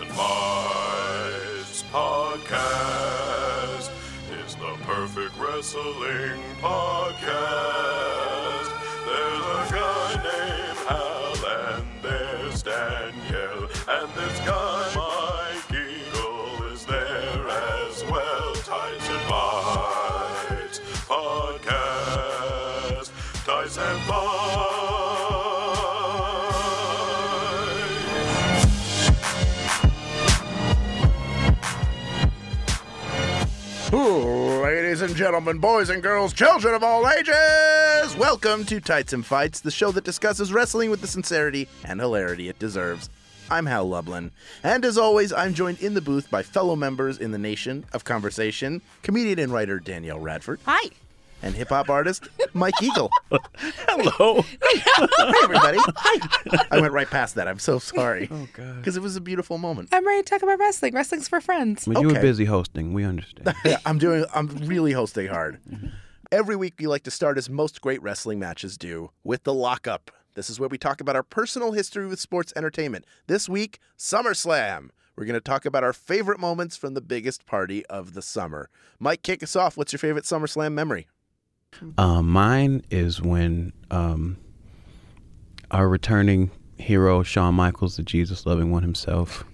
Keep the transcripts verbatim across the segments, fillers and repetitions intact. Tights and Fights podcast is the perfect wrestling podcast. There's a guy named Hal, and there's Danielle, and this guy Mike Eagle is there as well. Tights and Fights podcast. Tights and Fights. Ladies and gentlemen, boys and girls, children of all ages, welcome to Tights and Fights, the show that discusses wrestling with the sincerity and hilarity it deserves. I'm Hal Lublin, and as always, I'm joined in the booth by fellow members in the nation of conversation, comedian and writer Danielle Radford. Hi. And hip-hop artist, Mike Eagle. Hello. Hey, everybody. Hi. I went right past that. I'm so sorry. Oh, God. Because it was a beautiful moment. I'm ready to talk about wrestling. Wrestling's for friends. Well, okay. You were busy hosting. We understand. Yeah, I'm doing. I'm really hosting hard. Mm-hmm. Every week, we like to start, as most great wrestling matches do, with the lockup. This is where we talk about our personal history with sports entertainment. This week, SummerSlam. We're going to talk about our favorite moments from the biggest party of the summer. Mike, kick us off. What's your favorite SummerSlam memory? Uh, mine is when um, our returning hero, Shawn Michaels, the Jesus-loving one himself,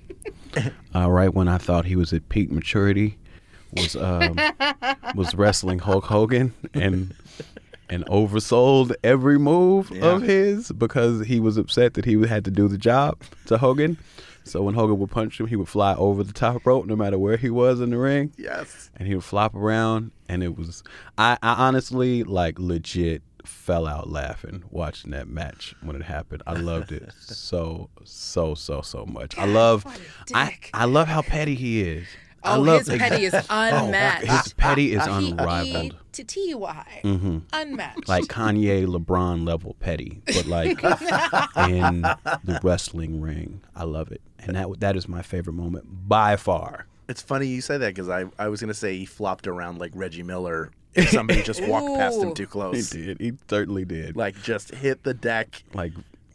uh, right when I thought he was at peak maturity, was um, was wrestling Hulk Hogan and and oversold every move yeah. of his because he was upset that he had to do the job to Hogan. So when Hogan would punch him, he would fly over the top rope no matter where he was in the ring. Yes. And he would flop around. And it was, I, I honestly, like, legit fell out laughing watching that match when it happened. I loved it so, so, so, so much. God, I love, I, I love how petty he is. Oh, I love, his like, petty is unmatched. Oh, his petty is unrivaled. P- to T Y. Mm-hmm. Unmatched. Like Kanye LeBron level petty, but like in the wrestling ring. I love it. And that that is my favorite moment by far. It's funny you say that because I, I was going to say he flopped around like Reggie Miller if somebody just walked Ooh. past him too close. He did. He certainly did. Like just hit the deck. Like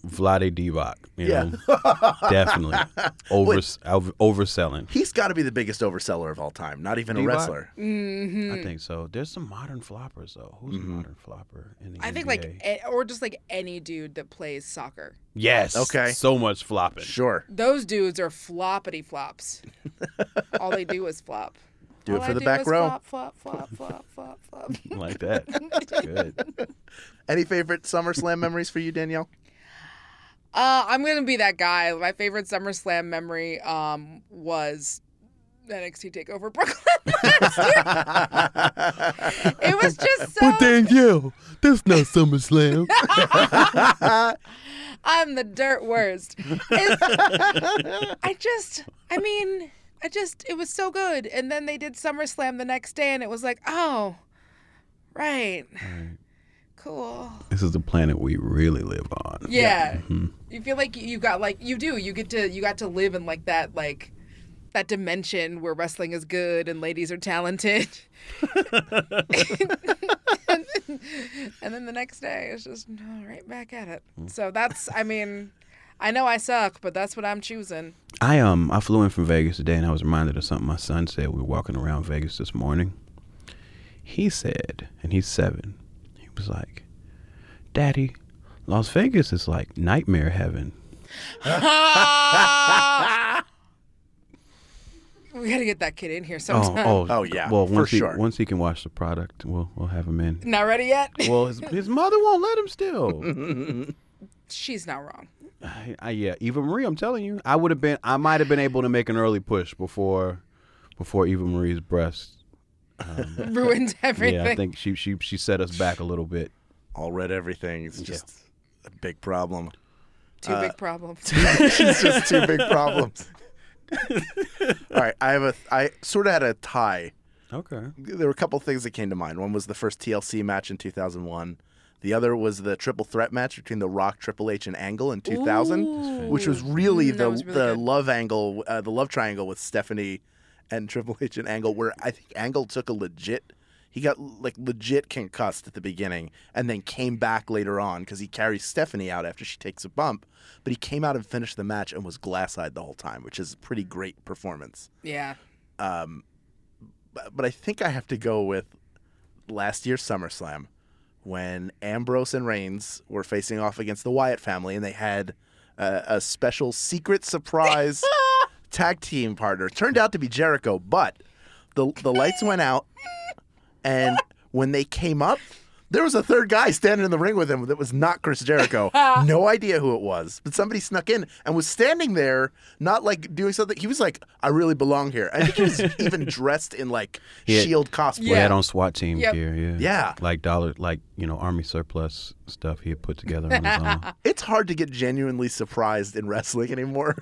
Vlade Divac, you yeah. know, definitely over, over overselling. He's got to be the biggest overseller of all time. Not even Divac? a wrestler. Mm-hmm. I think so. There's some modern floppers though. Who's mm-hmm. a modern flopper? In the I N B A? Think like, or just like any dude that plays soccer. Yes. Okay. So much flopping. Sure. Those dudes are floppity flops. All they do is flop. Do all it for I the back row. Flop, flop, flop, flop, flop, flop. Like that. That's good. Any favorite SummerSlam memories for you, Danielle? Uh, I'm going to be that guy. My favorite SummerSlam memory um, was N X T TakeOver Brooklyn last year. It was just so... But Danielle, that's not SummerSlam. I'm the dirt worst. It's, I just, I mean, I just, it was so good. And then they did SummerSlam the next day, and it was like, oh, right. right. Cool. This is the planet we really live on. Yeah. Mm-hmm. You feel like you got like you do. You get to you got to live in like that like that dimension where wrestling is good and ladies are talented. and, then, and then the next day it's just oh, right back at it. So that's I mean, I know I suck, but that's what I'm choosing. I um I flew in from Vegas today and I was reminded of something my son said. We were walking around Vegas this morning. He said, and he's seven. Was like, Daddy, Las Vegas is like nightmare heaven. We gotta get that kid in here sometime. Oh, oh, oh yeah, well, once for he, sure. Once he can watch the product, we'll we'll have him in. Not ready yet. Well, his, his mother won't let him still. She's not wrong. I, I, yeah, Eva Marie, I'm telling you, I would have been, I might have been able to make an early push before, before Eva Marie's breast. Um, ruined everything. Yeah, I think she she she set us back a little bit. All read everything. It's just yeah. a big problem. Two uh, big problems. It's just two big problems. All right, I have a I sort of had a tie. Okay. There were a couple things that came to mind. One was the first T L C match in two thousand one. The other was the triple threat match between The Rock, Triple H, and Angle in two thousand, Ooh. which was really mm, the was really the good. love angle, uh, the love triangle with Stephanie. And Triple H and Angle, where I think Angle took a legit He got like legit concussed at the beginning and then came back later on because he carries Stephanie out after she takes a bump. But he came out and finished the match and was glass-eyed the whole time, which is a pretty great performance. Yeah. Um, but, but I think I have to go with last year's SummerSlam when Ambrose and Reigns were facing off against the Wyatt family, and they had a, a special secret surprise tag team partner. Turned out to be Jericho, but the the lights went out, and when they came up, there was a third guy standing in the ring with him that was not Chris Jericho. No idea who it was, but somebody snuck in and was standing there, not like doing something. He was like, I really belong here. I think he was even dressed in like had, S H I E L D cosplay. Yeah, on SWAT team yep. gear. Yeah. yeah. Like dollar, like, you know, army surplus stuff he had put together on his own. It's hard to get genuinely surprised in wrestling anymore.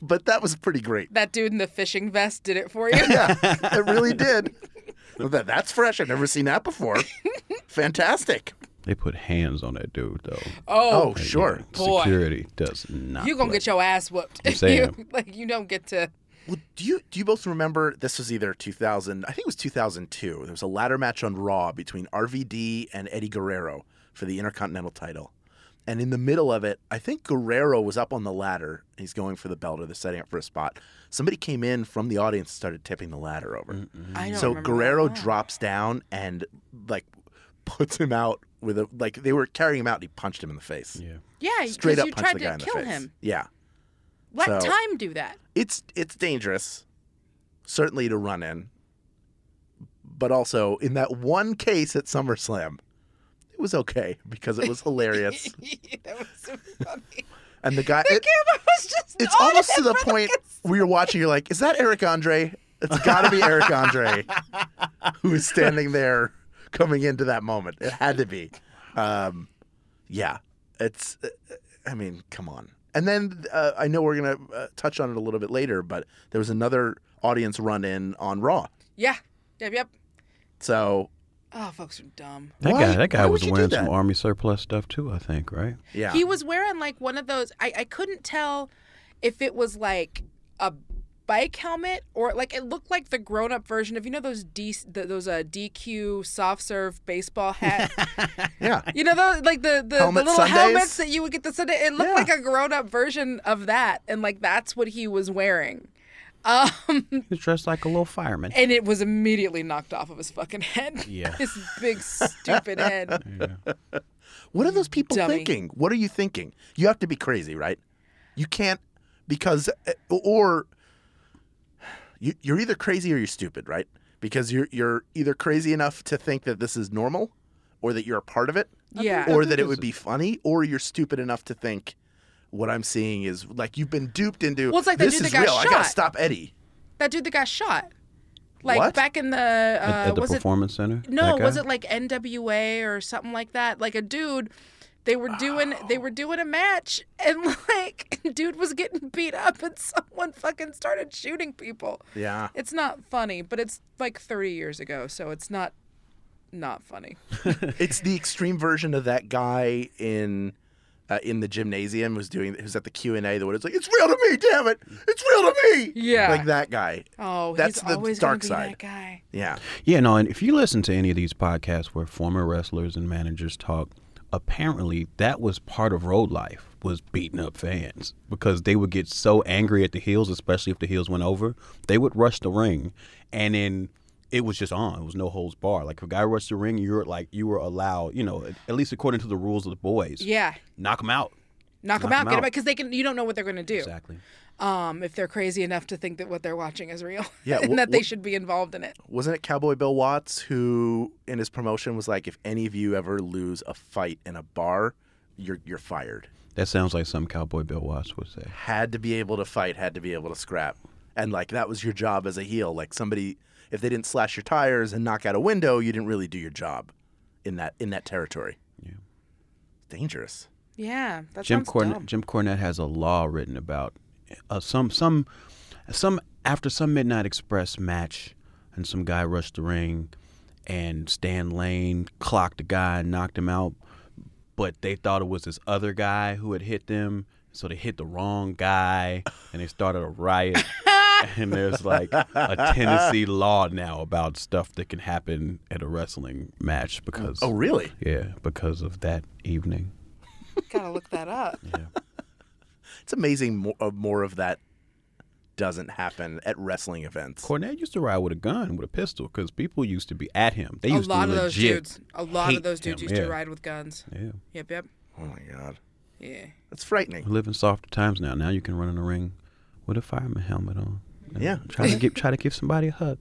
But that was pretty great. That dude in the fishing vest did it for you. Yeah, it really did. That, that's fresh. I've never seen that before. Fantastic. They put hands on that dude, though. Oh, oh sure. Boy. Security does not. You're going to get your ass whooped. I'm saying. you, like, you don't get to. Well, do you do you both remember, this was either two thousand, I think it was two thousand two. There was a ladder match on Raw between R V D and Eddie Guerrero for the Intercontinental title. And in the middle of it, I think Guerrero was up on the ladder. He's going for the belt, or they're setting up for a spot. Somebody came in from the audience and started tipping the ladder over. Mm-hmm. I don't so Guerrero drops down and like puts him out with a like they were carrying him out. And he punched him in the face. Yeah, yeah, straight up punched the guy in the face. You tried to kill him. Yeah. Let so, time do that. It's it's dangerous, certainly to run in, but also in that one case at SummerSlam. It was okay because it was hilarious. That was so funny. And the guy, the it, camera was just. It's on almost to the point like where you're watching. You're like, is that Eric Andre? It's got to be Eric Andre, who is standing there coming into that moment. It had to be. Um, yeah, it's. Uh, I mean, come on. And then uh, I know we're gonna uh, touch on it a little bit later, but there was another audience run-in on Raw. Yeah. Yep. Yep. So. Oh, folks are dumb. That Why? guy, that guy Why was wearing some army surplus stuff too, I think, right? Yeah. He was wearing like one of those. I, I couldn't tell if it was like a bike helmet or like it looked like the grown-up version of, you know, those D the, those uh, D Q soft serve baseball hat. Yeah. You know those like the the, Helmet the little Sundays. helmets that you would get the Sunday. It looked yeah. like a grown-up version of that, and like that's what he was wearing. Um, he was dressed like a little fireman. And it was immediately knocked off of his fucking head. Yeah. His big, stupid head. Yeah. What are those people Dummy. thinking? What are you thinking? You have to be crazy, right? You can't, because, or you, you're either crazy or you're stupid, right? Because you're you're either crazy enough to think that this is normal or that you're a part of it. Yeah. Or that it would be funny, or you're stupid enough to think, what I'm seeing is like you've been duped into. Well, it's like that this dude that got real. shot. I gotta stop Eddie. That dude that got shot. Like what? Back in the uh, at, at the was performance it, center. No, was it like N W A or something like that? Like a dude, they were oh. doing they were doing a match, and like dude was getting beat up, and someone fucking started shooting people. Yeah, it's not funny, but it's like thirty years ago, so it's not not funny. It's the extreme version of that guy in. Uh, in the gymnasium was doing who's at the Q and A the one who's like it's real to me, damn it, it's real to me, yeah, like that guy. Oh, that's he's the always dark be side that guy. Yeah, yeah, no. And if you listen to any of these podcasts where former wrestlers and managers talk, apparently that was part of road life, was beating up fans, because they would get so angry at the heels, especially if the heels went over, they would rush the ring, and then it was just on. It was no holds bar. Like if a guy rushed the ring, you were like you were allowed, you know, at least according to the rules of the boys. Yeah. Knock them out. Knock, knock them out. Them get out. Because they can. You don't know what they're going to do. Exactly. Um, if they're crazy enough to think that what they're watching is real, yeah, and wh- that they wh- should be involved in it. Wasn't it Cowboy Bill Watts who, in his promotion, was like, if any of you ever lose a fight in a bar, you're you're fired. That sounds like some Cowboy Bill Watts would say. Had to be able to fight. Had to be able to scrap. And like that was your job as a heel. Like somebody. If they didn't slash your tires and knock out a window, you didn't really do your job in that in that territory. Yeah, dangerous. Yeah, that Jim sounds Corn- dumb. Jim Cornette has a law written about uh, some some some after some Midnight Express match, and some guy rushed the ring, and Stan Lane clocked a guy and knocked him out, but they thought it was this other guy who had hit them, so they hit the wrong guy, and they started a riot. and there's like a Tennessee law now about stuff that can happen at a wrestling match because. Oh, really? Yeah, because of that evening. Gotta look that up. Yeah. It's amazing more, more of that doesn't happen at wrestling events. Cornette used to ride with a gun, with a pistol, because people used to be at him. They used a lot to of those dudes. A lot of those dudes him. used yeah. to ride with guns. Yeah. Yep, yep. Oh, my God. Yeah. That's frightening. We live in softer times now. Now you can run in a ring with a fireman helmet on. Yeah. Try to, give, try to give somebody a hug.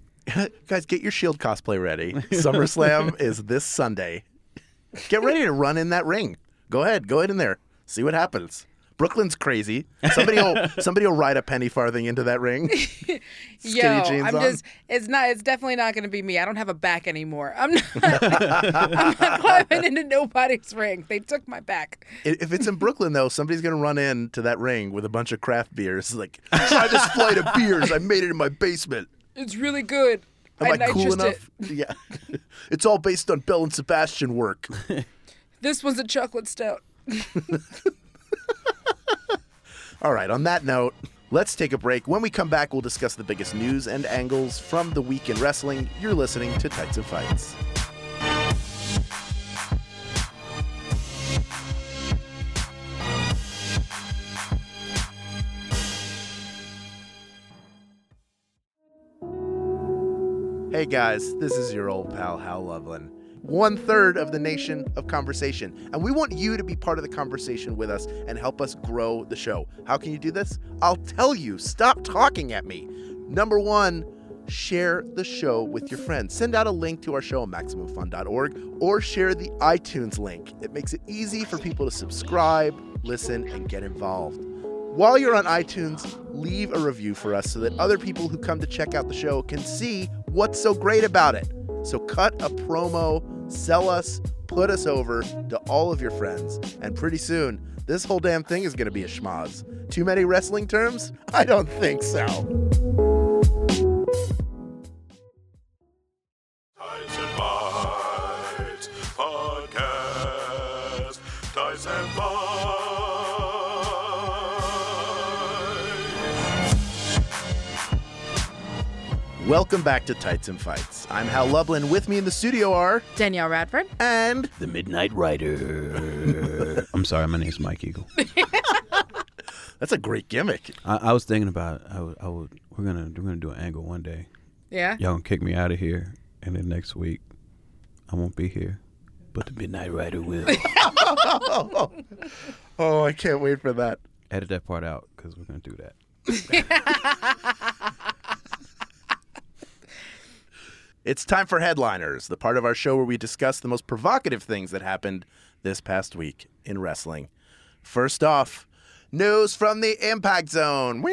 Guys, get your S H I E L D cosplay ready. SummerSlam is this Sunday. Get ready to run in that ring. Go ahead. Go ahead in there. See what happens. Brooklyn's crazy. Somebody will somebody will ride a penny farthing into that ring. Skinny Yo, jeans I'm on. just it's not it's definitely not gonna be me. I don't have a back anymore. I'm not I'm not climbing into nobody's ring. They took my back. If it's in Brooklyn though, somebody's gonna run into that ring with a bunch of craft beers. Like, try this flight of beers, I made it in my basement. It's really good. Am I, I cool enough? It. Yeah. It's all based on Bell and Sebastian work. This one's a chocolate stout. All right, on that note, let's take a break. When we come back, we'll discuss the biggest news and angles from the week in wrestling. You're listening to Tights and Fights. Hey guys, this is your old pal, Hal Lublin. One third of the nation of conversation. And we want you to be part of the conversation with us and help us grow the show. How can you do this? I'll tell you. Stop talking at me. Number one, share the show with your friends. Send out a link to our show at maximum fun dot org or share the iTunes link. It makes it easy for people to subscribe, listen, and get involved. While you're on iTunes, leave a review for us so that other people who come to check out the show can see what's so great about it. So cut a promo, sell us, put us over to all of your friends. And pretty soon, this whole damn thing is going to be a schmoz. Too many wrestling terms? I don't think so. Tights and Fights Podcast. Tights and Fights. Welcome back to Tights and Fights. I'm Hal Lublin. With me in the studio are... Danielle Radford. And... The Midnight Rider. I'm sorry, my name's Mike Eagle. That's a great gimmick. I, I was thinking about... I would, I would, we're going to we're gonna do an angle one day. Yeah? Y'all going to kick me out of here, and then next week, I won't be here. But the Midnight Rider will. oh, oh, I can't wait for that. Edit that part out, because we're going to do that. It's time for Headliners, the part of our show where we discuss the most provocative things that happened this past week in wrestling. First off, news from the Impact Zone.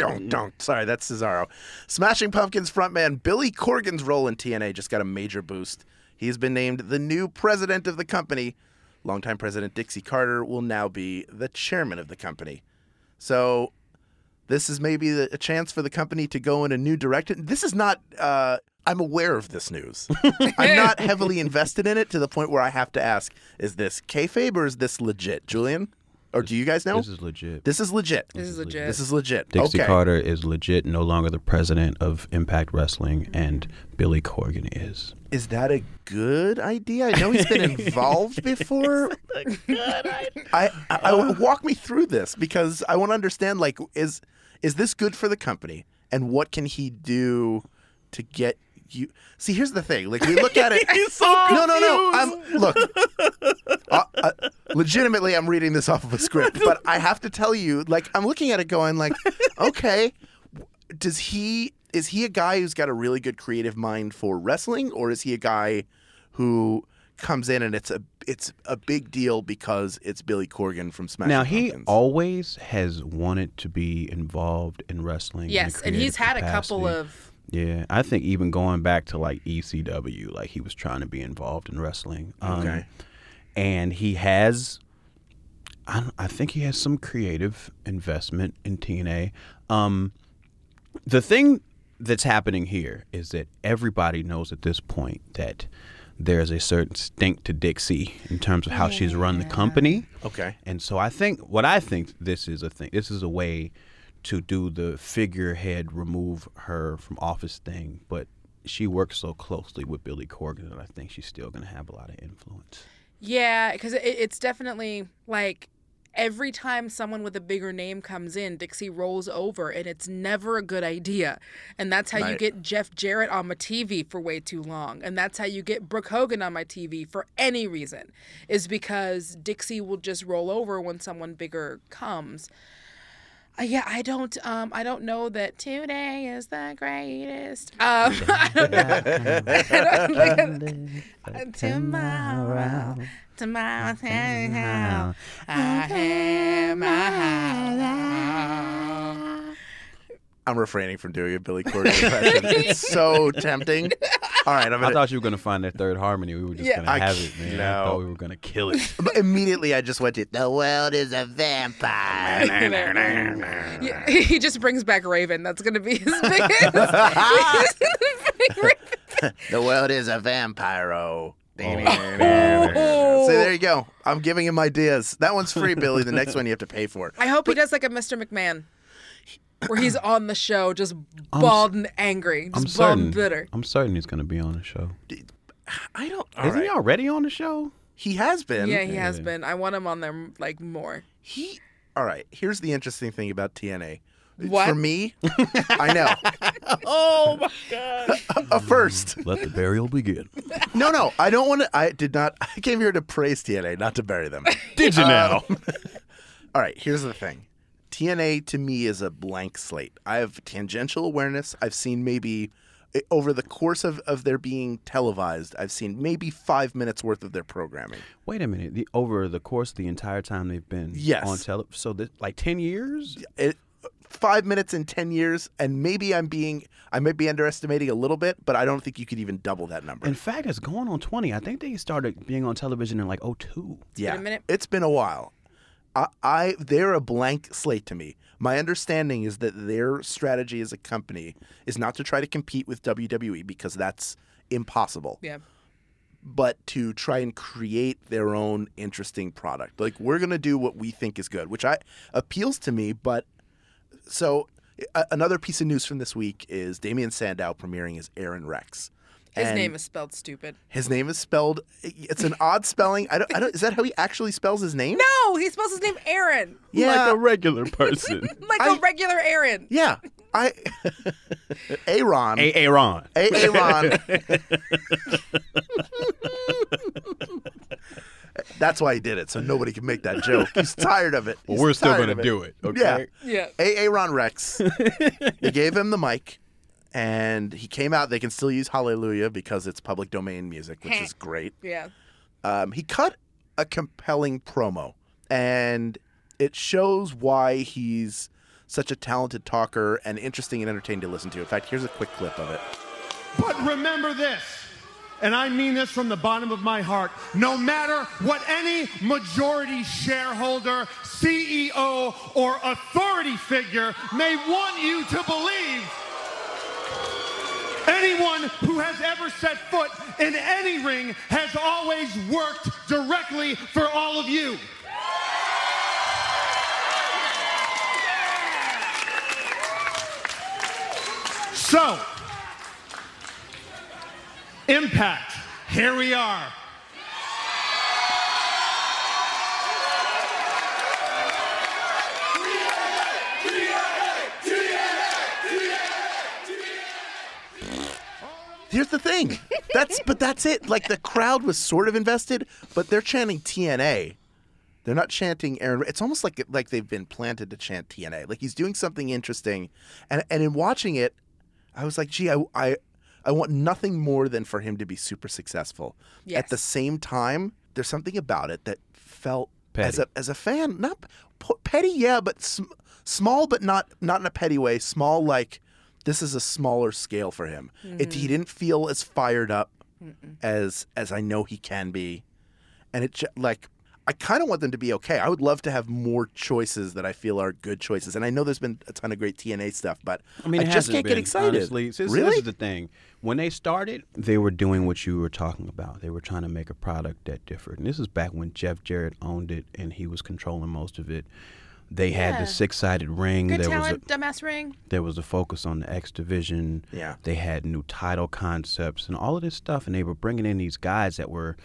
don't, don't. Sorry, that's Cesaro. Smashing Pumpkins frontman Billy Corgan's role in T N A just got a major boost. He's been named the new president of the company. Longtime president Dixie Carter will now be the chairman of the company. So... This is maybe a chance for the company to go in a new direction. This is not, uh, I'm aware of this news. I'm not heavily invested in it to the point where I have to ask, is this kayfabe or is this legit? Julian? Or do you guys know? This is legit. This is legit. This is legit. This is legit. Dixie okay. Carter is legit, no longer the president of Impact Wrestling, and Billy Corgan is. Is that a good idea? I know he's been involved before. Is that a good idea? I, I, I, walk me through this because I want to understand, like, is... Is this good for the company? And what can he do to get you? See, here's the thing. Like, we look at it. He's so confused. No, no, no. I'm, look, uh, uh, legitimately, I'm reading this off of a script. But I have to tell you, like, I'm looking at it going, like, okay, does he, is he a guy who's got a really good creative mind for wrestling? Or is he a guy who comes in and it's a it's a big deal because it's Billy Corgan from Smashing Now, he Pumpkins. Always has wanted to be involved in wrestling. Yes, in and he's had capacity. a couple of... Yeah, I think even going back to, like, E C W, like, he was trying to be involved in wrestling. Um, okay. And he has... I, don't, I think he has some creative investment in T N A. Um, the thing that's happening here is that everybody knows at this point that... There's a certain stink to Dixie in terms of how yeah. she's run the company. Okay. And so I think, what I think this is a thing, this is a way to do the figurehead remove her from office thing, but she works so closely with Billy Corgan that I think she's still going to have a lot of influence. Yeah, because it, it's definitely like every time someone with a bigger name comes in, Dixie rolls over, and it's never a good idea. And that's how right. you get Jeff Jarrett on my T V for way too long. And that's how you get Brooke Hogan on my T V for any reason, is because Dixie will just roll over when someone bigger comes. Uh, yeah, I don't um, I don't know that today is the greatest. Um, I don't know. I don't at, tomorrow, tomorrow, tomorrow, I have my life. I'm refraining from doing a Billy Corgan impression. It's so tempting. All right, I'm gonna... I thought you were going to find that third harmony. We were just yeah, going to have c- it, man. No. I thought we were going to kill it. But immediately I just went to, the world is a vampire. yeah, he just brings back Raven. That's going to be his biggest. The world is a vampiro. Oh. So there you go. I'm giving him ideas. That one's free, Billy. The next one you have to pay for. I hope but... he does like a Mister McMahon. Where he's on the show just bald I'm, and angry. Just I'm bald certain, and bitter. I'm certain he's going to be on the show. I don't... Isn't right. he already on the show? He has been. Yeah, he yeah. has been. I want him on there, like, more. He... All right. Here's the interesting thing about T N A. What? For me, I know. Oh, my God. A, a first. Let the burial begin. No, no. I don't want to... I did not... I came here to praise T N A, not to bury them. Did you now? Um, all right. Here's the thing. T N A to me is a blank slate. I have tangential awareness. I've seen maybe, over the course of, of their being televised, I've seen maybe five minutes worth of their programming. Wait a minute. The, over the course of the entire time they've been yes. on television? So this, like ten years? It, five minutes in ten years, and maybe I'm being, I might be underestimating a little bit, but I don't think you could even double that number. In fact, it's going on twenty. I think they started being on television in like oh two. Yeah. Wait a minute. It's been a while. I, I they're a blank slate to me. My understanding is that their strategy as a company is not to try to compete with W W E because that's impossible. Yeah. But to try and create their own interesting product. Like, we're going to do what we think is good, which I appeals to me, but so a, another piece of news from this week is Damian Sandow premiering as Aaron Rex. His and name is spelled stupid. His name is spelled, it's an odd spelling. I don't, I don't, is that how he actually spells his name? No, he spells his name Aaron. Yeah. Like a regular person. Like I, a regular Aaron. Yeah. I, Aaron. A- Aaron. A- Aaron. That's why he did it, so nobody can make that joke. He's tired of it. He's well, we're still going to do it, okay? Yeah. yeah. A- Aaron Rex. They gave him the mic. And he came out. They can still use Hallelujah because it's public domain music, which is great. Yeah. Um, he cut a compelling promo, and it shows why he's such a talented talker and interesting and entertaining to listen to. In fact, here's a quick clip of it. But remember this, and I mean this from the bottom of my heart. No matter what any majority shareholder, C E O, or authority figure may want you to believe, anyone who has ever set foot in any ring has always worked directly for all of you. So, Impact, here we are. Here's the thing. That's but that's it. Like, the crowd was sort of invested, but they're chanting T N A. They're not chanting Aaron. It's almost like like they've been planted to chant T N A. Like, he's doing something interesting. And and in watching it, I was like, gee, I I, I want nothing more than for him to be super successful. Yes. At the same time, there's something about it that felt petty. as a as a fan, not petty, yeah, but sm- small, but not not in a petty way. Small, like, this is a smaller scale for him. Mm-hmm. It, he didn't feel as fired up Mm-mm. as as I know he can be. And it like I kind of want them to be okay. I would love to have more choices that I feel are good choices. And I know there's been a ton of great T N A stuff, but I, mean, I just can't been, get excited. Honestly, this, really? This is the thing. When they started, they were doing what you were talking about. They were trying to make a product that differed. And this is back when Jeff Jarrett owned it and he was controlling most of it. They yeah. had the six-sided ring. Good there talent, was a, dumbass ring. There was a focus on the X Division. Yeah. They had new title concepts and all of this stuff, and they were bringing in these guys that were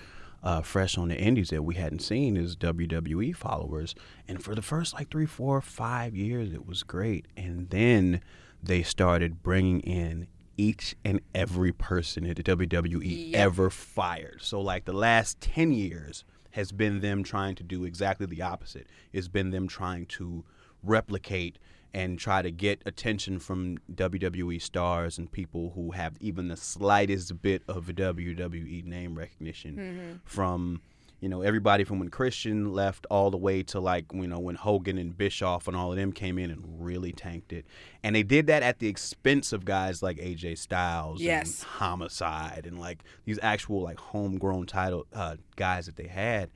uh, fresh on the indies that we hadn't seen as W W E followers. And for the first, like, three, four, five years, it was great. And then they started bringing in each and every person that the W W E yep. ever fired. So, like, the last ten years has been them trying to do exactly the opposite. It's been them trying to replicate and try to get attention from W W E stars and people who have even the slightest bit of W W E name recognition. Mm-hmm. From, you know, everybody from when Christian left all the way to, like, you know, when Hogan and Bischoff and all of them came in and really tanked it. And they did that at the expense of guys like A J Styles yes. and Homicide and, like, these actual, like, homegrown title uh, guys that they had.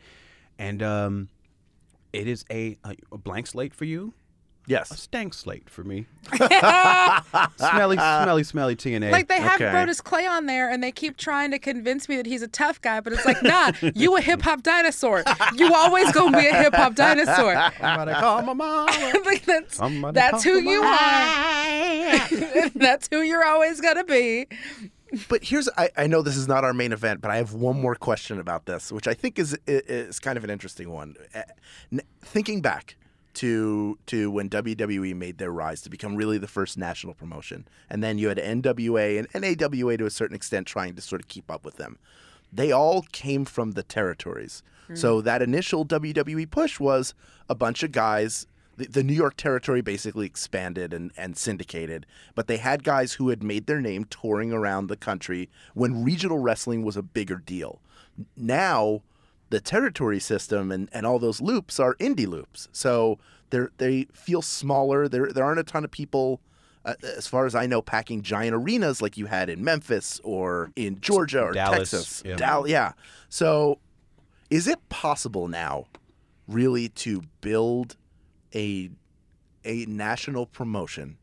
And um, it is a, a blank slate for you. Yes. A stank slate for me. smelly, smelly, smelly T N A. Like, they have okay. Brodus Clay on there, and they keep trying to convince me that he's a tough guy, but it's like, nah, you a hip-hop dinosaur. You always gonna be a hip-hop dinosaur. I'm gonna call my mom. Like, that's that's who you are. That's who you're always gonna be. But here's, I, I know this is not our main event, but I have one more question about this, which I think is is kind of an interesting one. Thinking back to to when W W E made their rise to become really the first national promotion. And then you had N W A and N A W A to a certain extent trying to sort of keep up with them. They all came from the territories. Mm-hmm. So that initial W W E push was a bunch of guys. The, the New York territory basically expanded and, and syndicated. But they had guys who had made their name touring around the country when regional wrestling was a bigger deal. Now the territory system and, and all those loops are indie loops. So they they feel smaller. There there aren't a ton of people, uh, as far as I know, packing giant arenas like you had in Memphis or in Georgia or Dallas, Texas. Yeah. Dal- yeah. So is it possible now really to build a a national promotion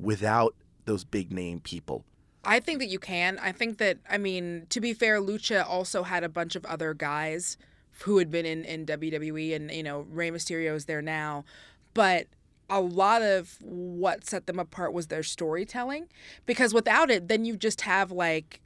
without those big name people? I think that you can. I think that, I mean, to be fair, Lucha also had a bunch of other guys who had been in, in W W E, and, you know, Rey Mysterio is there now. But a lot of what set them apart was their storytelling, because without it, then you just have, like,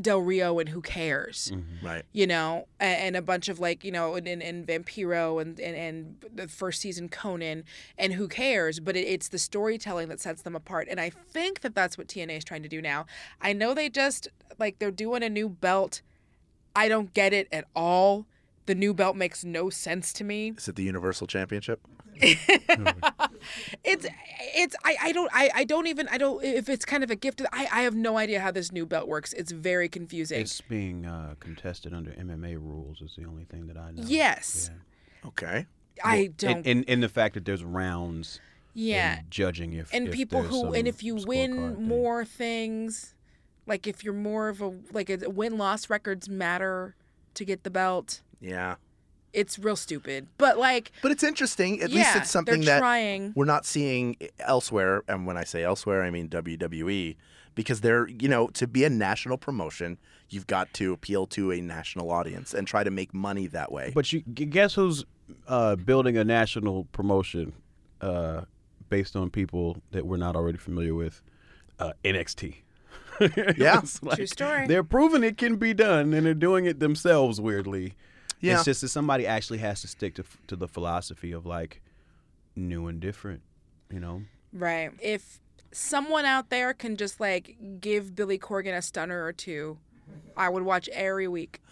Del Rio and who cares, mm-hmm. right? You know, and, and a bunch of, like, you know, and, and Vampiro and, and and the first season Conan and who cares, but it, it's the storytelling that sets them apart. And I think that that's what T N A is trying to do now. I know they just, like, they're doing a new belt. I don't get it at all. The new belt makes no sense to me. Is it the Universal Championship? it's it's I, I don't I, I don't even I don't if it's kind of a gift. I, I have no idea how this new belt works. It's very confusing. It's being uh, contested under M M A rules is the only thing that I know. Yes. Yeah. Okay. I well, don't. And in the fact that there's rounds. Yeah. And judging if and if people who and if you win more thing. things, like if you're more of a like a win-loss records matter to get the belt. Yeah. It's real stupid, but like... But it's interesting. At yeah, least it's something that trying. we're not seeing elsewhere. And when I say elsewhere, I mean W W E. Because they're, you know, to be a national promotion, you've got to appeal to a national audience and try to make money that way. But you guess who's uh, building a national promotion uh, based on people that we're not already familiar with? Uh, N X T. Yeah. Like, true story. They're proving it can be done, and they're doing it themselves, weirdly. Yeah. It's just that somebody actually has to stick to to the philosophy of, like, new and different, you know? Right. If someone out there can just, like, give Billy Corgan a stunner or two, I would watch every week.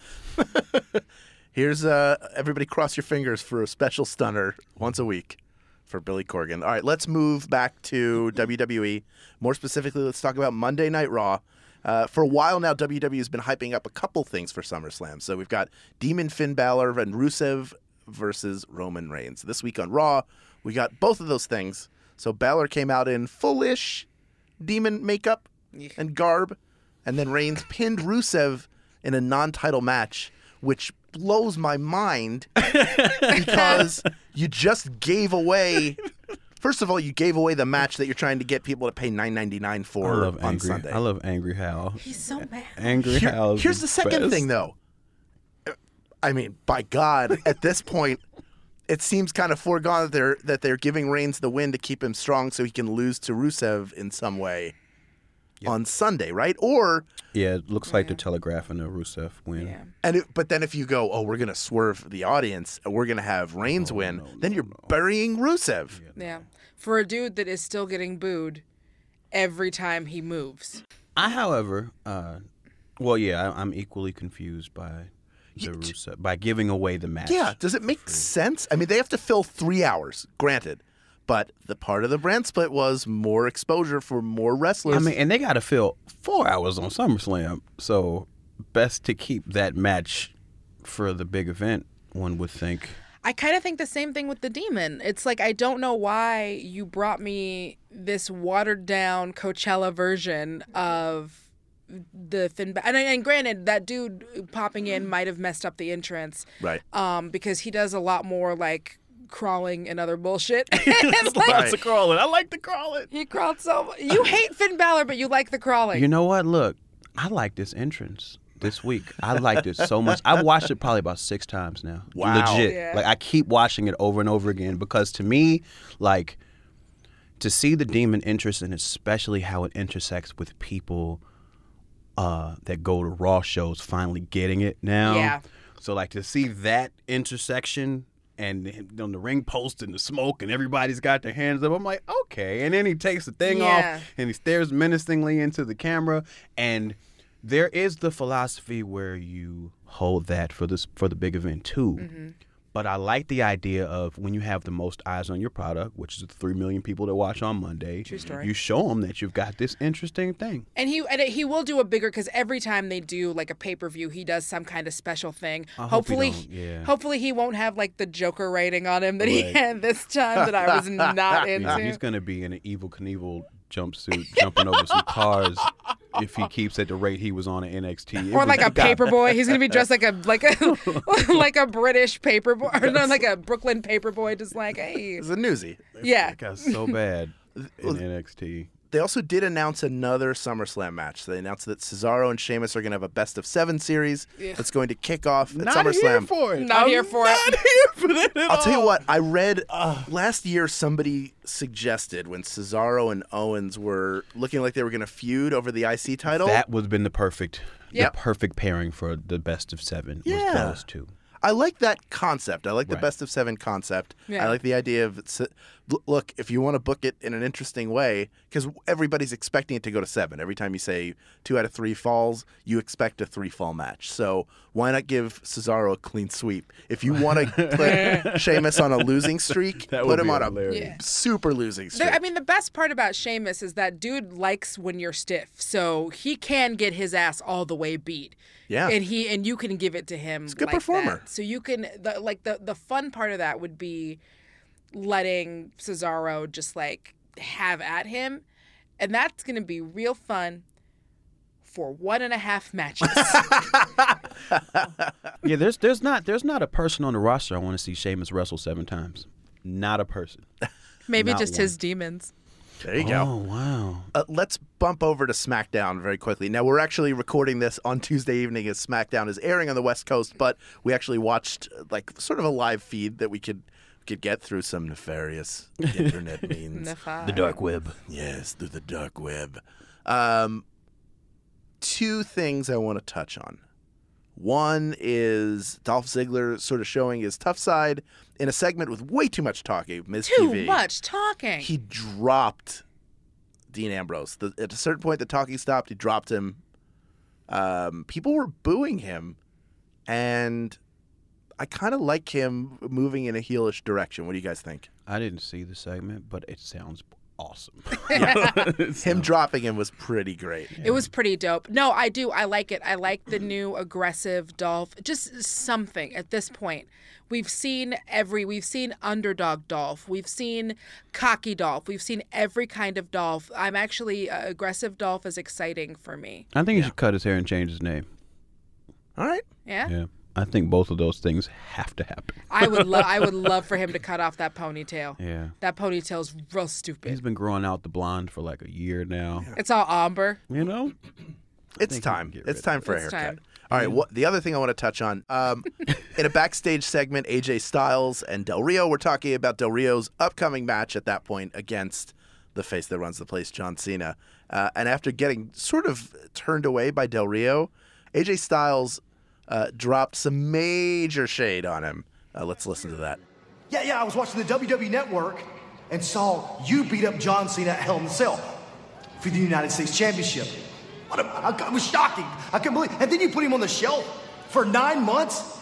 Here's uh, everybody cross your fingers for a special stunner once a week for Billy Corgan. All right, let's move back to W W E. More specifically, let's talk about Monday Night Raw. Uh, for a while now, W W E has been hyping up a couple things for SummerSlam. So we've got Demon, Finn Balor, and Rusev versus Roman Reigns. This week on Raw, we got both of those things. So Balor came out in full-ish Demon makeup and garb, and then Reigns pinned Rusev in a non-title match, which blows my mind because you just gave away... First of all, you gave away the match that you're trying to get people to pay nine ninety-nine for on angry, Sunday. I love Angry Hal. He's so mad. Angry Here, Hal. Here's the, the second best. thing, though. I mean, by God, at this point, it seems kind of foregone that they're that they're giving Reigns the win to keep him strong so he can lose to Rusev in some way yep. on Sunday, right? Or yeah, it looks like yeah. they're telegraphing a Rusev win. Yeah. And it, but then if you go, oh, we're gonna swerve the audience, and we're gonna have Reigns no, win, no, then no, you're no. burying Rusev. Yeah, no. yeah, for a dude that is still getting booed every time he moves. I, however, uh, well, yeah, I, I'm equally confused by. The Rusev, by giving away the match. Yeah, does it make sense? I mean, they have to fill three hours, granted. But the part of the brand split was more exposure for more wrestlers. I mean, and they got to fill four hours on SummerSlam. So best to keep that match for the big event, one would think. I kind of think the same thing with the Demon. It's like, I don't know why you brought me this watered-down Coachella version of... the Finn ba- and, and granted, that dude popping in might have messed up the entrance, right? Um, because he does a lot more like crawling and other bullshit. It's like, lots of crawling. I like the crawling. He crawled so much. You hate Finn Balor, but you like the crawling. You know what? Look, I like this entrance this week. I liked it so much. I've watched it probably about six times now. Wow. Legit. Yeah. Like I keep watching it over and over again because to me, like to see the Demon interest and especially how it intersects with people. Uh, that go to Raw shows finally getting it now. Yeah. So like to see that intersection and on the ring post and the smoke and everybody's got their hands up. I'm like, okay. And then he takes the thing yeah. off and he stares menacingly into the camera. And there is the philosophy where you hold that for this for the big event too. Mm-hmm. But I like the idea of when you have the most eyes on your product, which is the three million people that watch on Monday. True story. You show them that you've got this interesting thing. And he and he will do a bigger because every time they do like a pay per view, he does some kind of special thing. I hopefully, hope he yeah. hopefully he won't have like the Joker rating on him that right. he had this time that I was not into. Yeah, he's gonna be in an Evel Knievel jumpsuit jumping over some cars. If he keeps at the rate he was on at N X T, it or like a paper boy, he's gonna be dressed like a like a like a British paper boy, or no, like a Brooklyn paper boy, just like hey, it's a newsie. Yeah, it got so bad in N X T. They also did announce another SummerSlam match. They announced that Cesaro and Sheamus are gonna have a best of seven series yeah. that's going to kick off at not SummerSlam. Here for it. Not I'm here for not it. Not here for it. At I'll all. Tell you what. I read uh, last year somebody suggested when Cesaro and Owens were looking like they were gonna feud over the I C title. That would have been the perfect, yep. the perfect pairing for the best of seven. Yeah. Was those two. I like that concept. I like the right. best of seven concept. Yeah. I like the idea of, look, if you want to book it in an interesting way, because everybody's expecting it to go to seven. Every time you say two out of three falls, you expect a three-fall match. So why not give Cesaro a clean sweep? If you want to put Sheamus on a losing streak, put him on hilarious. a yeah. super losing streak. There, I mean, the best part about Sheamus is that dude likes when you're stiff, so he can get his ass all the way beat. Yeah, and he and you can give it to him. He's a good like performer. That. So you can the, like the the fun part of that would be letting Cesaro just like have at him, and that's gonna be real fun for one and a half matches. yeah, there's there's not there's not a person on the roster I want to see Sheamus wrestle seven times. Not a person. Maybe not just one. His demons. There you oh, go. Oh, wow. Uh, let's bump over to SmackDown very quickly. Now, we're actually recording this on Tuesday evening as SmackDown is airing on the West Coast, but we actually watched like sort of a live feed that we could could get through some nefarious internet means. Nefar. The dark web. Yes, through the dark web. Um, two things I want to touch on. One is Dolph Ziggler sort of showing his tough side in a segment with way too much talking. Miz Too T V. much talking. He dropped Dean Ambrose. The, at a certain point, the talking stopped. He dropped him. Um, people were booing him, and I kind of like him moving in a heelish direction. What do you guys think? I didn't see the segment, but it sounds awesome. Him dropping him was pretty great. It was pretty dope. No, I do. I like it. I like the new aggressive Dolph. Just something at this point. We've seen every, we've seen underdog Dolph. We've seen cocky Dolph. We've seen every kind of Dolph. I'm actually, uh, aggressive Dolph is exciting for me. I think yeah. he should cut his hair and change his name. All right. Yeah. Yeah. I think both of those things have to happen. I would love I would love for him to cut off that ponytail. Yeah. That ponytail's real stupid. He's been growing out the blonde for like a year now. Yeah. It's all ombre. You know? It's time. It's time for a haircut. All right. Well, the other thing I want to touch on, um, in a backstage segment, A J Styles and Del Rio were talking about Del Rio's upcoming match at that point against the face that runs the place, John Cena. Uh, and after getting sort of turned away by Del Rio, A J Styles uh, dropped some major shade on him. Uh, let's listen to that. Yeah, yeah, I was watching the W W E Network and saw you beat up John Cena at Hell in a Cell for the United States Championship. What a, I, it was shocking. I couldn't believe it. And then you put him on the shelf for nine months.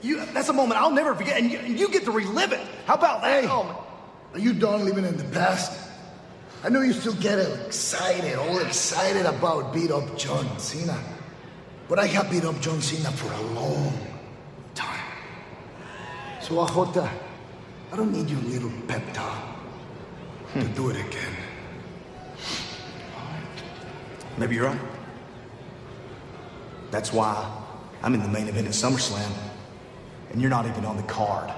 You, that's a moment I'll never forget. And you, and you get to relive it. How about that? Hey, oh, are you done living in the past? I know you still get excited, all excited about beat up John Cena. But I have beat up John Cena for a long time. So, Ahota, I don't need your little pep talk hmm. to do it again. Maybe you're right. That's why I'm in the main event at SummerSlam, and you're not even on the card.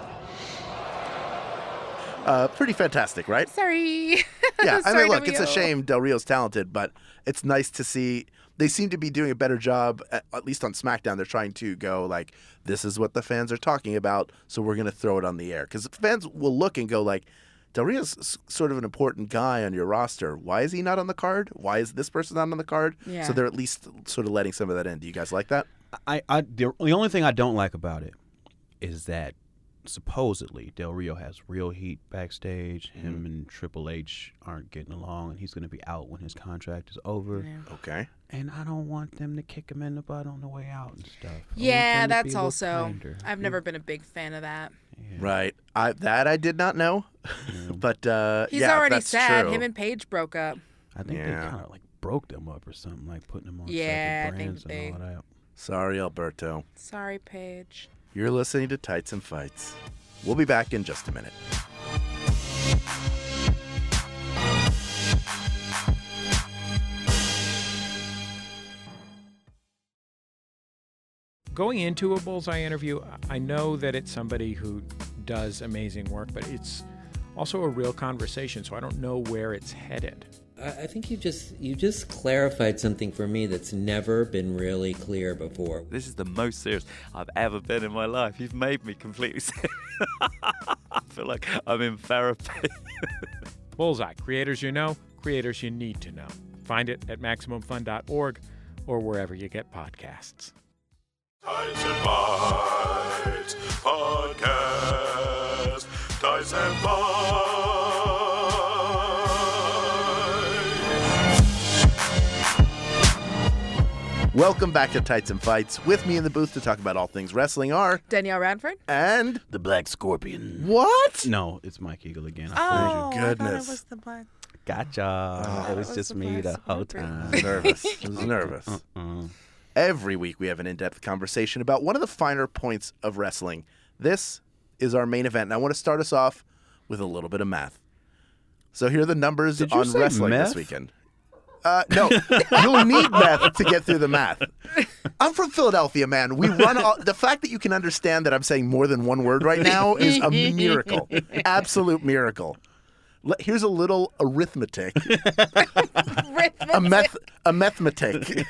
Uh, pretty fantastic, right? Sorry. Yeah, Sorry, I mean, look, W O. It's a shame Del Rio's talented, but it's nice to see. They seem to be doing a better job, at, at least on SmackDown. They're trying to go, like, this is what the fans are talking about, so we're going to throw it on the air. Because fans will look and go, like, Del Rio's sort of an important guy on your roster. Why is he not on the card? Why is this person not on the card? Yeah. So they're at least sort of letting some of that in. Do you guys like that? I, I the, the only thing I don't like about it is that supposedly Del Rio has real heat backstage. Him mm-hmm. and Triple H aren't getting along, and he's going to be out when his contract is over. Yeah. Okay. And I don't want them to kick him in the butt on the way out and stuff. Yeah, that's also kinder. I've yeah. never been a big fan of that. Yeah. Right. I that I did not know. Yeah. But uh he's yeah, already that's sad. True. Him and Paige broke up. I think yeah. they kind of like broke them up or something, like putting them on yeah, separate brands and they... all that. Sorry, Alberto. Sorry, Paige. You're listening to Tights and Fights. We'll be back in just a minute. Going into a Bullseye interview, I know that it's somebody who does amazing work, but it's also a real conversation, so I don't know where it's headed. I think you just you just clarified something for me that's never been really clear before. This is the most serious I've ever been in my life. You've made me completely serious. I feel like I'm in therapy. Bullseye, creators you know, creators you need to know. Find it at Maximum Fun dot org or wherever you get podcasts. Tights and Fights Podcast. Tights and Fights. Welcome back to Tights and Fights. With me in the booth to talk about all things wrestling are Danielle Radford and the Black Scorpion. What? No, it's Mike Eagle again. I oh, you. Goodness. I thought it was the Black. Gotcha. Oh, it was just me the whole time. Nervous. I was nervous. Uh-uh. Every week we have an in-depth conversation about one of the finer points of wrestling. This is our main event, and I want to start us off with a little bit of math. So here are the numbers Did on wrestling meth? This weekend. Uh, no, you'll need math to get through the math. I'm from Philadelphia, man. We run all, the fact that you can understand that I'm saying more than one word right now is a miracle, absolute miracle. Here's a little arithmetic, a meth, a mathematic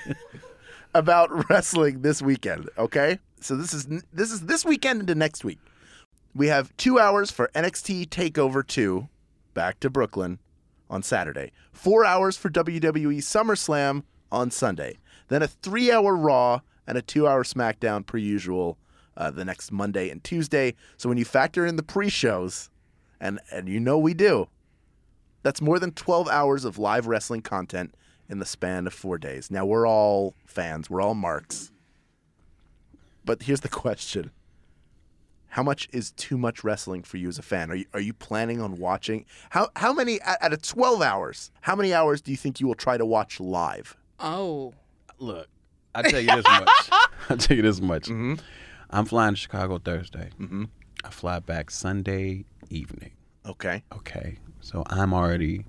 about wrestling this weekend. Okay, so this is this is this weekend into next week. We have two hours for N X T Takeover two, back to Brooklyn. On Saturday, four hours for W W E SummerSlam on Sunday, then a three-hour Raw and a two-hour SmackDown per usual uh, the next Monday and Tuesday. So when you factor in the pre-shows, and, and you know we do, that's more than twelve hours of live wrestling content in the span of four days. Now, we're all fans. We're all marks. But here's the question. How much is too much wrestling for you as a fan? Are you are you planning on watching? How how many out of twelve hours? How many hours do you think you will try to watch live? Oh, look, I tell you this much. I tell you this much. Mm-hmm. I'm flying to Chicago Thursday. Mm-hmm. I fly back Sunday evening. Okay. Okay. So I'm already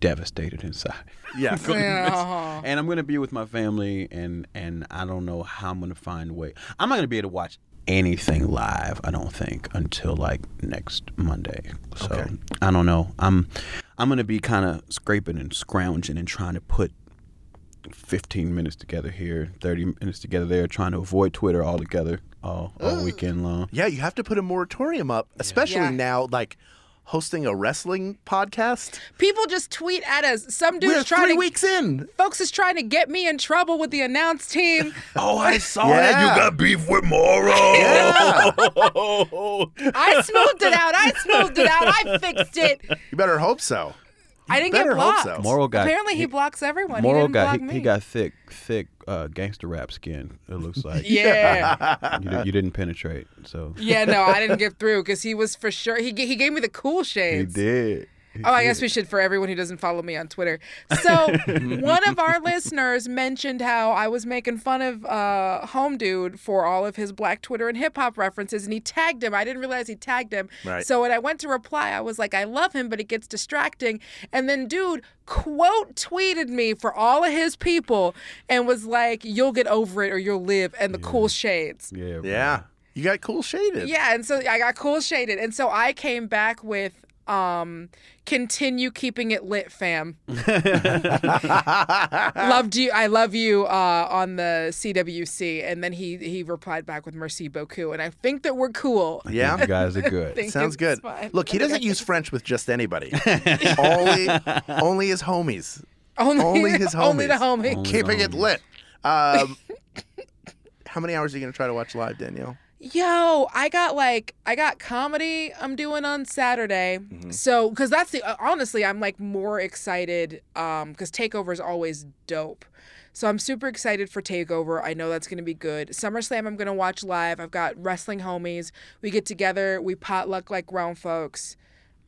devastated inside. Yeah. Yeah. And I'm going to be with my family, and and I don't know how I'm going to find a way. I'm not going to be able to watch anything live, I don't think, until like next Monday. So okay. I don't know. I'm I'm gonna be kind of scraping and scrounging and trying to put fifteen minutes together here, thirty minutes together there, trying to avoid Twitter altogether all, all weekend long. Yeah, you have to put a moratorium up, especially yeah. now, like hosting a wrestling podcast. People just tweet at us. Some dude's trying three to, weeks in. Folks is trying to get me in trouble with the announce team. Oh, I saw yeah. that. You got beef with Morrow. Yeah. I smoothed it out. I smoothed it out. I fixed it. You better hope so. You I didn't get blocked. So. Morrow got, Apparently, he, he blocks everyone. Morrow he didn't got, block he, me. He got thick, thick uh, gangster rap skin, it looks like. yeah. You, you didn't penetrate, so. Yeah, no, I didn't get through because he was for sure. He he gave me the cool shades. He did. He oh, did. I guess we should, for everyone who doesn't follow me on Twitter. So, one of our listeners mentioned how I was making fun of uh, Home Dude for all of his black Twitter and hip hop references, and he tagged him. I didn't realize he tagged him. Right. So, when I went to reply, I was like, I love him, but it gets distracting. And then, dude, quote tweeted me for all of his people and was like, you'll get over it or you'll live, and the yeah. cool shades. Yeah. Bro. Yeah. You got cool shaded. Yeah. And so, I got cool shaded. And so, I came back with, Um, continue keeping it lit, fam. Loved you. I love you uh, on the C W C. And then he he replied back with merci beaucoup. And I think that we're cool. Yeah, you guys are good. Sounds good. Fine. Look, he doesn't use French with just anybody. only, only his homies. Only, only his homies. Only the homies. Only keeping the homies. It lit. Um, how many hours are you going to try to watch live, Danielle? Yo, I got like, I got comedy I'm doing on Saturday. Mm-hmm. So, because that's the, honestly, I'm like more excited because um, TakeOver is always dope. So I'm super excited for TakeOver. I know that's going to be good. SummerSlam I'm going to watch live. I've got wrestling homies. We get together. We potluck like grown folks.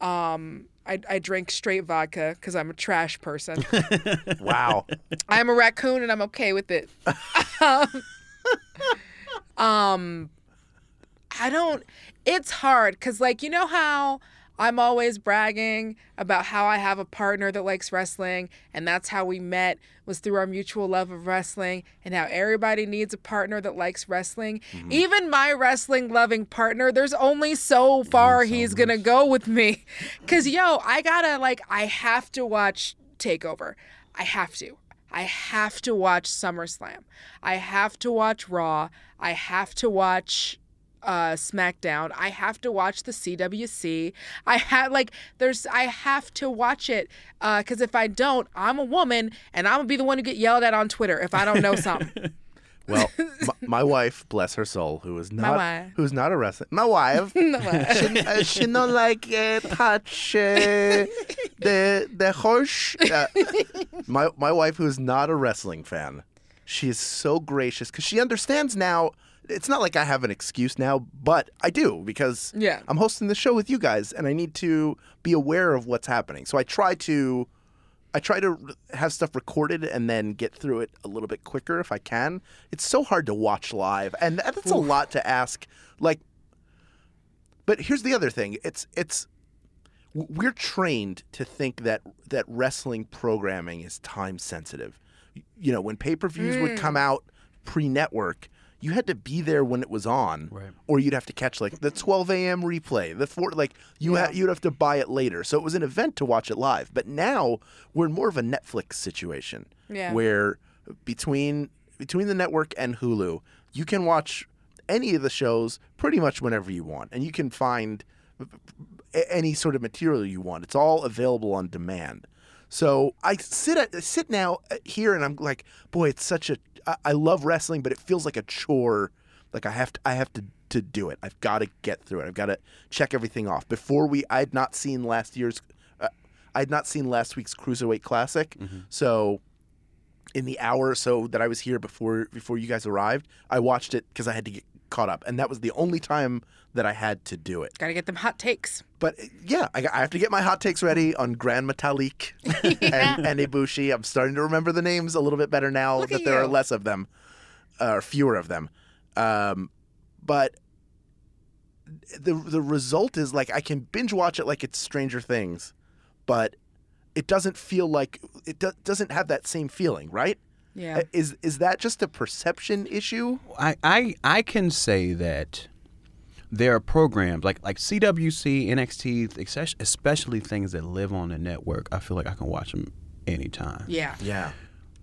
Um, I, I drink straight vodka because I'm a trash person. Wow. I'm a raccoon and I'm okay with it. um... I don't, it's hard because, like, you know how I'm always bragging about how I have a partner that likes wrestling and that's how we met was through our mutual love of wrestling and how everybody needs a partner that likes wrestling. Mm-hmm. Even my wrestling loving partner, there's only so far mm-hmm. he's going to go with me because, yo, I gotta, like, I have to watch TakeOver. I have to. I have to watch SummerSlam. I have to watch Raw. I have to watch... Uh, SmackDown. I have to watch the C W C. I have like there's I have to watch it because uh, if I don't, I'm a woman and I'm gonna be the one who get yelled at on Twitter if I don't know something. Well, my, my wife, bless her soul, who is not who is not a wrestler. My wife, my wife. she, uh, she not like uh, touch uh, the the horse. Uh, my my wife, who is not a wrestling fan, she is so gracious because she understands now. It's not like I have an excuse now, but I do because yeah. I'm hosting the show with you guys, and I need to be aware of what's happening. So I try to, I try to have stuff recorded and then get through it a little bit quicker if I can. It's so hard to watch live, and that's Ooh. a lot to ask. Like, but here's the other thing: it's it's we're trained to think that that wrestling programming is time sensitive. You know, when pay-per-views mm. would come out pre-network. You had to be there when it was on, right. or you'd have to catch like the twelve a.m. replay. The four, like you yeah. ha- you'd have to buy it later. So it was an event to watch it live. But now we're in more of a Netflix situation, yeah. where between between the network and Hulu, you can watch any of the shows pretty much whenever you want, and you can find any sort of material you want. It's all available on demand. So I sit at, I sit now here, and I'm like, boy, it's such a I love wrestling, but it feels like a chore. Like I have to, I have to, to do it. I've got to get through it. I've got to check everything off. Before we, I had not seen last year's, uh, I had not seen last week's Cruiserweight Classic. Mm-hmm. So, in the hour or so that I was here before before you guys arrived, I watched it because I had to get caught up, and that was the only time that I had to do it. Got to get them hot takes. But yeah, I, I have to get my hot takes ready on Grand Metalik yeah. and, and Ibushi. I'm starting to remember the names a little bit better now Look that there you. are less of them, uh, or fewer of them. Um, but the the result is like I can binge watch it like it's Stranger Things, but it doesn't feel like it do, doesn't have that same feeling, right? Yeah. Is is that just a perception issue? I I, I can say that. There are programs like like C W C, N X T, especially things that live on the network. I feel like I can watch them anytime. Yeah. Yeah.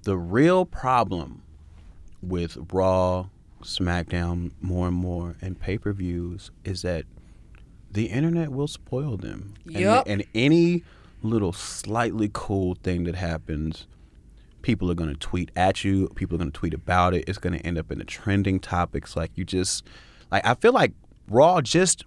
the real problem with Raw, SmackDown, more and more, and pay-per-views is that the internet will spoil them. Yep. And, and any little slightly cool thing that happens, people are going to tweet at you. People are going to tweet about it. It's going to end up in the trending topics. Like you just, like I feel like Raw, just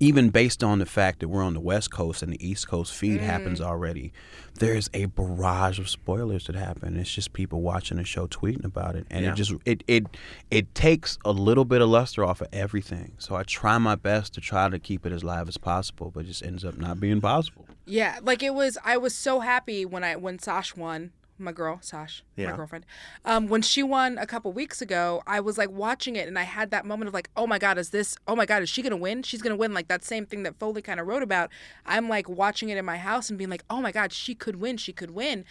even based on the fact that we're on the West Coast and the East Coast feed mm. happens already, there's a barrage of spoilers that happen. It's just people watching the show tweeting about it, and yeah. it just it it it takes a little bit of luster off of everything. So I try my best to try to keep it as live as possible, but it just ends up not being possible. Yeah, like it was. I was so happy when I when Sash won. My girl, Sash, yeah. my girlfriend. Um, when she won a couple weeks ago, I was like watching it, and I had that moment of like, oh my God, is this, oh my God, is she going to win? She's going to win. Like that same thing that Foley kind of wrote about. I'm like watching it in my house and being like, oh my God, she could win. She could win.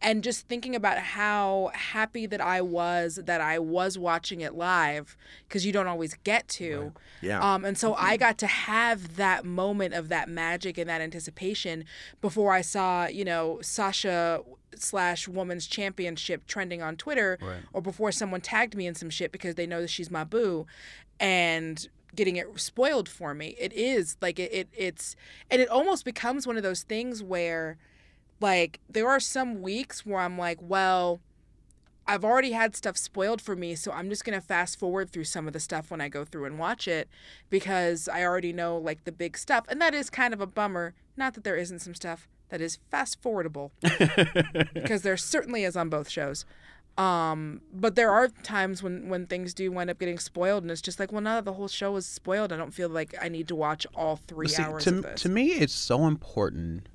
And just thinking about how happy that I was that I was watching it live, because you don't always get to. Right. Yeah. Um, and so mm-hmm. I got to have that moment of that magic and that anticipation before I saw, you know, Sasha slash women's championship trending on Twitter, right. or before someone tagged me in some shit because they know that she's my boo, and getting it spoiled for me. It is like it, it it's and it almost becomes one of those things where like there are some weeks where I'm like, well, I've already had stuff spoiled for me, so I'm just going to fast forward through some of the stuff when I go through and watch it because I already know like the big stuff. And that is kind of a bummer. Not that there isn't some stuff that is fast forwardable because there certainly is on both shows. Um, but there are times when, when things do wind up getting spoiled, and it's just like, well, now that the whole show is spoiled, I don't feel like I need to watch all three See, hours to, of this. To me, it's so important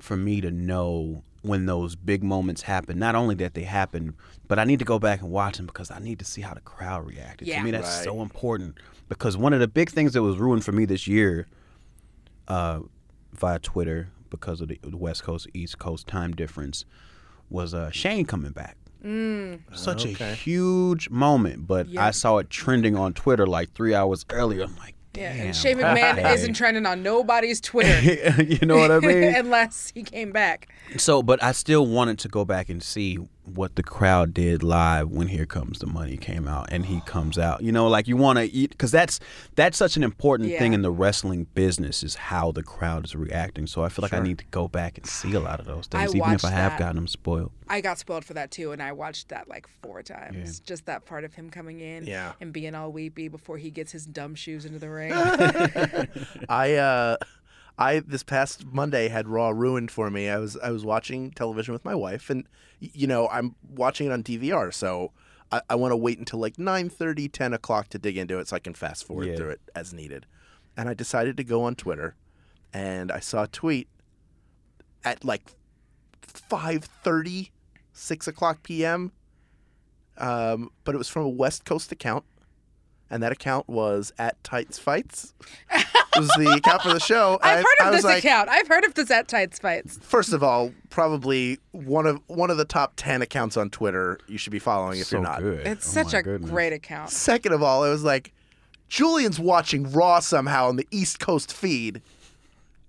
for me to know when those big moments happen, not only that they happen, but I need to go back and watch them because I need to see how the crowd reacted. Yeah. To me, that's right. so important because one of the big things that was ruined for me this year uh, via Twitter, because of the West Coast, East Coast time difference, was uh, Shane coming back. Mm. Such okay. a huge moment, but yep. I saw it trending on Twitter like three hours earlier. I'm like, damn. Yeah. And Shane McMahon hey. isn't trending on nobody's Twitter. You know what I mean? Unless he came back. So, but I still wanted to go back and see what the crowd did live when Here Comes the Money came out and he comes out. You know, like you want to eat, because that's that's such an important yeah. thing in the wrestling business is how the crowd is reacting. So I feel like sure. I need to go back and see a lot of those things, I even if I have that. gotten them spoiled. I got spoiled for that too, and I watched that like four times. Yeah. Just that part of him coming in yeah. and being all weepy before he gets his dumb shoes into the ring. I uh I this past Monday had Raw ruined for me. I was I was watching television with my wife, and you know I'm watching it on D V R, so I, I want to wait until like nine thirty, ten o'clock to dig into it, so I can fast forward yeah. through it as needed. And I decided to go on Twitter, and I saw a tweet at like five thirty, six o'clock p.m. Um, but it was from a West Coast account, and that account was at Tights Fights. Was the account for the show. I've heard I, of I this like, account. I've heard of this at Tights Fights. First of all, probably one of one of the top ten accounts on Twitter you should be following if so you're not. Good. It's oh such a goodness. great account. Second of all, it was like, Julian's watching Raw somehow on the East Coast feed,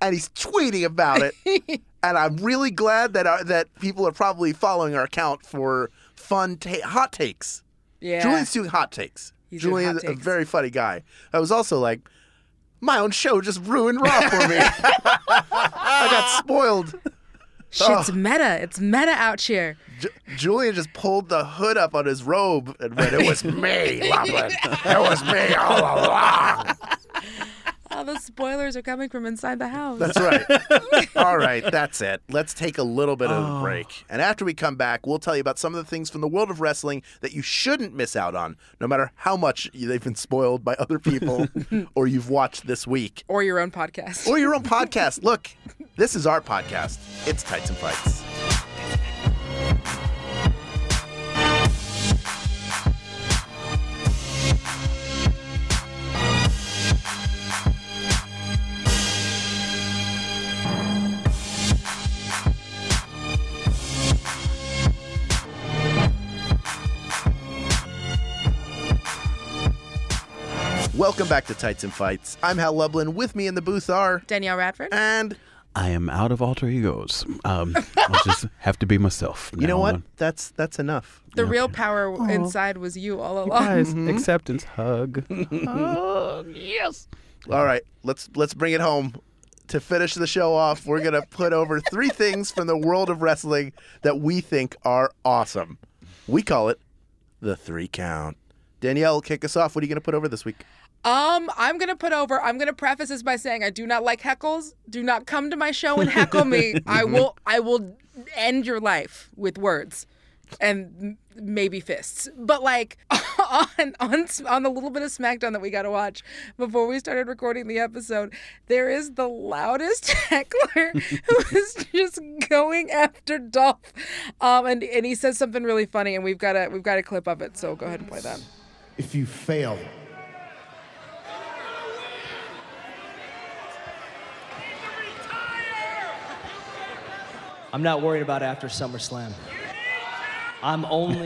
and he's tweeting about it. And I'm really glad that our, that people are probably following our account for fun ta- hot takes. Yeah, Julian's doing hot takes. He's Julian's hot takes. A very funny guy. I was also like, my own show just ruined Raw for me. I got spoiled. Shit's oh. meta. It's meta out here. Ju- Julian just pulled the hood up on his robe and went, it was me, Lublin. It was me all along. All the spoilers are coming from inside the house. That's right. All right, that's it. Let's take a little bit of oh. a break. And after we come back, we'll tell you about some of the things from the world of wrestling that you shouldn't miss out on, no matter how much they've been spoiled by other people or you've watched this week. Or your own podcast. Or your own podcast. Look, this is our podcast. It's Tights and Fights. Welcome back to Tights and Fights. I'm Hal Lublin. With me in the booth are Danielle Radford and I am out of alter egos. Um, I'll just have to be myself. You know what? On. That's that's enough. The yeah. real power Aww. inside was you all along. You guys, mm-hmm. acceptance hug. Hug. Yes. All right, let's let's bring it home. To finish the show off, we're gonna put over three things from the world of wrestling that we think are awesome. We call it the three count. Danielle, kick us off. What are you gonna put over this week? Um, I'm going to put over, I'm going to preface this by saying I do not like heckles. Do not come to my show and heckle me. I will, I will end your life with words and maybe fists. But like on, on, on the little bit of SmackDown that we got to watch before we started recording the episode, there is the loudest heckler who is just going after Dolph. Um, and, and he says something really funny and we've got a, we've got a clip of it. So go ahead and play that. If you fail, I'm not worried about after SummerSlam. I'm only.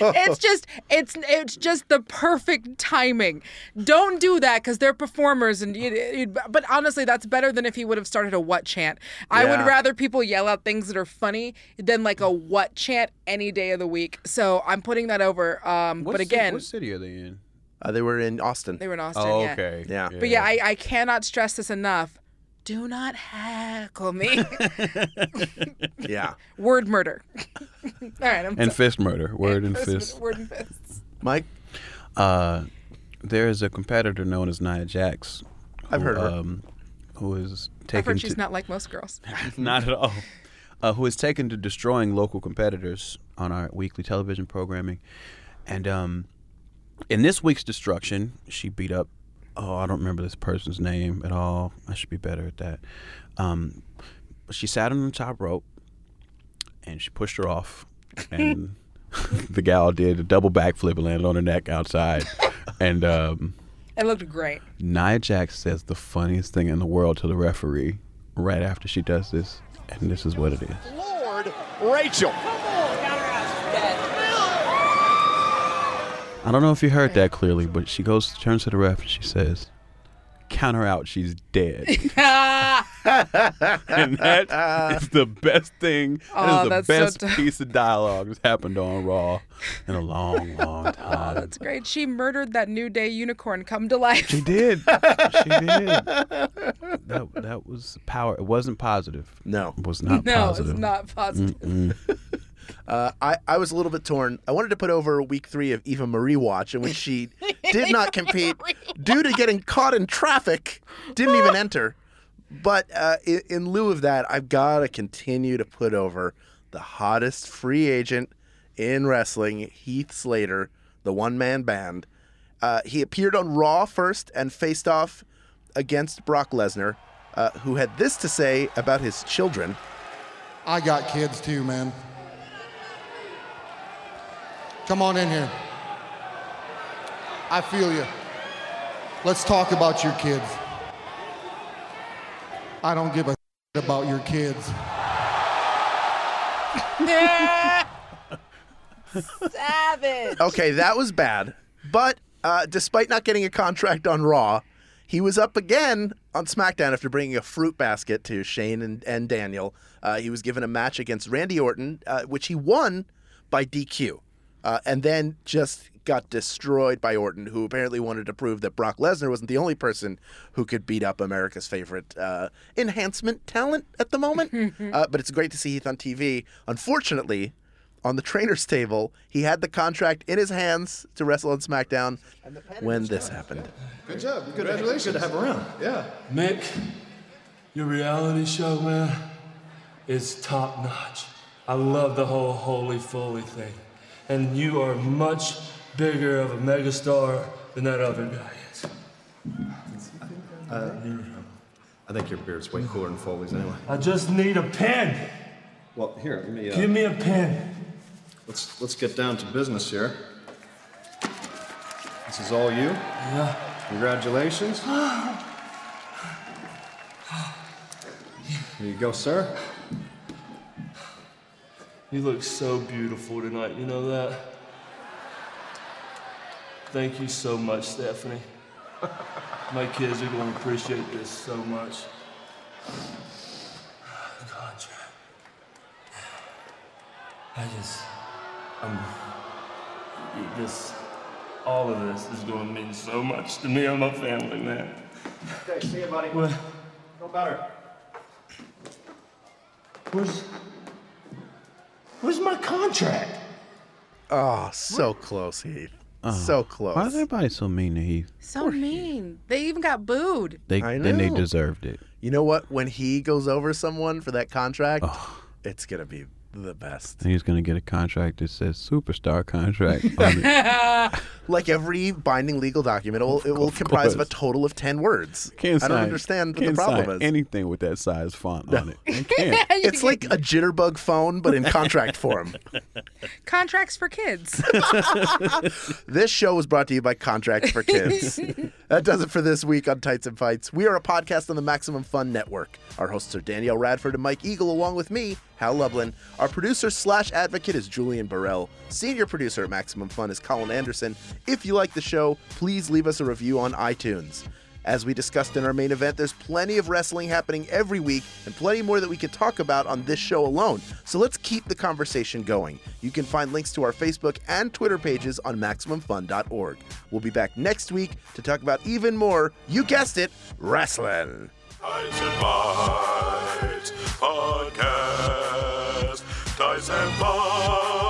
It's just, it's, it's just the perfect timing. Don't do that because they're performers, and you, you, but honestly, that's better than if he would have started a what chant. I yeah. would rather people yell out things that are funny than like a what chant any day of the week. So I'm putting that over. Um, but again, the, what city are they in? Uh, they were in Austin. They were in Austin. Oh, okay. Yeah. yeah. But yeah, I, I cannot stress this enough. Do not heckle me. Yeah. Word murder. All right. I'm and sorry. Fist murder. Word and, and fist. Word and fists. Mike? Uh, there is a competitor known as Nia Jax. Who, I've heard of her. Um, who is taken I've heard she's to, not like most girls. Not at all. Uh, who is taken to destroying local competitors on our weekly television programming. And um, in this week's destruction, she beat up Oh, I don't remember this person's name at all. I should be better at that. Um, she sat on the top rope, and she pushed her off, and the gal did a double backflip and landed on her neck outside. And um, it looked great. Nia Jax says the funniest thing in the world to the referee right after she does this, and this is what it is. Lord, Rachel. I don't know if you heard that clearly, but she goes, turns to the ref, and she says, count her out, she's dead. And that is the best thing, oh, that is the best so t- piece of dialogue that's happened on Raw in a long, long time. Oh, that's great. She murdered that New Day unicorn come to life. She did. She did. That, that was power. It wasn't positive. No. It was not no, positive. No, it's not positive. Uh, I, I was a little bit torn. I wanted to put over week three of Eva Marie Watch, in which she did not compete due to getting caught in traffic, didn't even enter. But uh, in, in lieu of that, I've got to continue to put over the hottest free agent in wrestling, Heath Slater, the one-man band. Uh, he appeared on Raw first and faced off against Brock Lesnar, uh, who had this to say about his children. I got kids too, man. Come on in here. I feel you. Let's talk about your kids. I don't give a shit about your kids. Savage. Okay, that was bad. But uh, despite not getting a contract on Raw, he was up again on SmackDown after bringing a fruit basket to Shane and, and Daniel. Uh, he was given a match against Randy Orton, uh, which he won by D Q. Uh, and then just got destroyed by Orton, who apparently wanted to prove that Brock Lesnar wasn't the only person who could beat up America's favorite uh, enhancement talent at the moment. uh, but it's great to see Heath on T V. Unfortunately, on the trainer's table, he had the contract in his hands to wrestle on SmackDown when this happened. Good job. Congratulations. Good to have him around. Yeah. Mick, your reality show, man, is top-notch. I love the whole holy foley thing. And you are much bigger of a megastar than that other guy is. Uh, I think your beard's way cooler than Foley's anyway. I just need a pen. Well, here, give me. Uh, give me a pen. Let's let's get down to business here. This is all you. Yeah. Congratulations. Here you go, sir. You look so beautiful tonight, you know that? Thank you so much, Stephanie. My kids are going to appreciate this so much. The contract. I just, I'm, this, all of this is going to mean so much to me and my family, man. Okay, see you, buddy. What? No better. Where's, where's my contract? Oh, so close, Heath. Oh, so close. Why is everybody so mean to Heath? So Poor mean. Heath. They even got booed. They I know. Then they deserved it. You know what? When he goes over someone for that contract, oh. it's gonna be the best. And he's gonna get a contract that says superstar contract. Like every binding legal document, it will, it will comprise course. of a total of ten words. Can't I don't sign, understand what the problem sign is. Anything with that size font no. on it. You can't. It's like a jitterbug phone, but in contract form. Contracts for kids. This show was brought to you by Contracts for Kids. That does it for this week on Tights and Fights. We are a podcast on the Maximum Fun Network. Our hosts are Danielle Radford and Mike Eagle, along with me, Hal Lublin. Our producer slash advocate is Julian Burrell. Senior producer at Maximum Fun is Colin Anderson. If you like the show, please leave us a review on iTunes. As we discussed in our main event, there's plenty of wrestling happening every week and plenty more that we could talk about on this show alone. So let's keep the conversation going. You can find links to our Facebook and Twitter pages on Maximum Fun dot org. We'll be back next week to talk about even more, you guessed it, wrestling. Tights and Fights Podcast. Tights and Fights.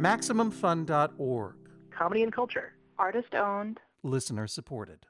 Maximum Fun dot org. Comedy and culture. Artist owned. Listener supported.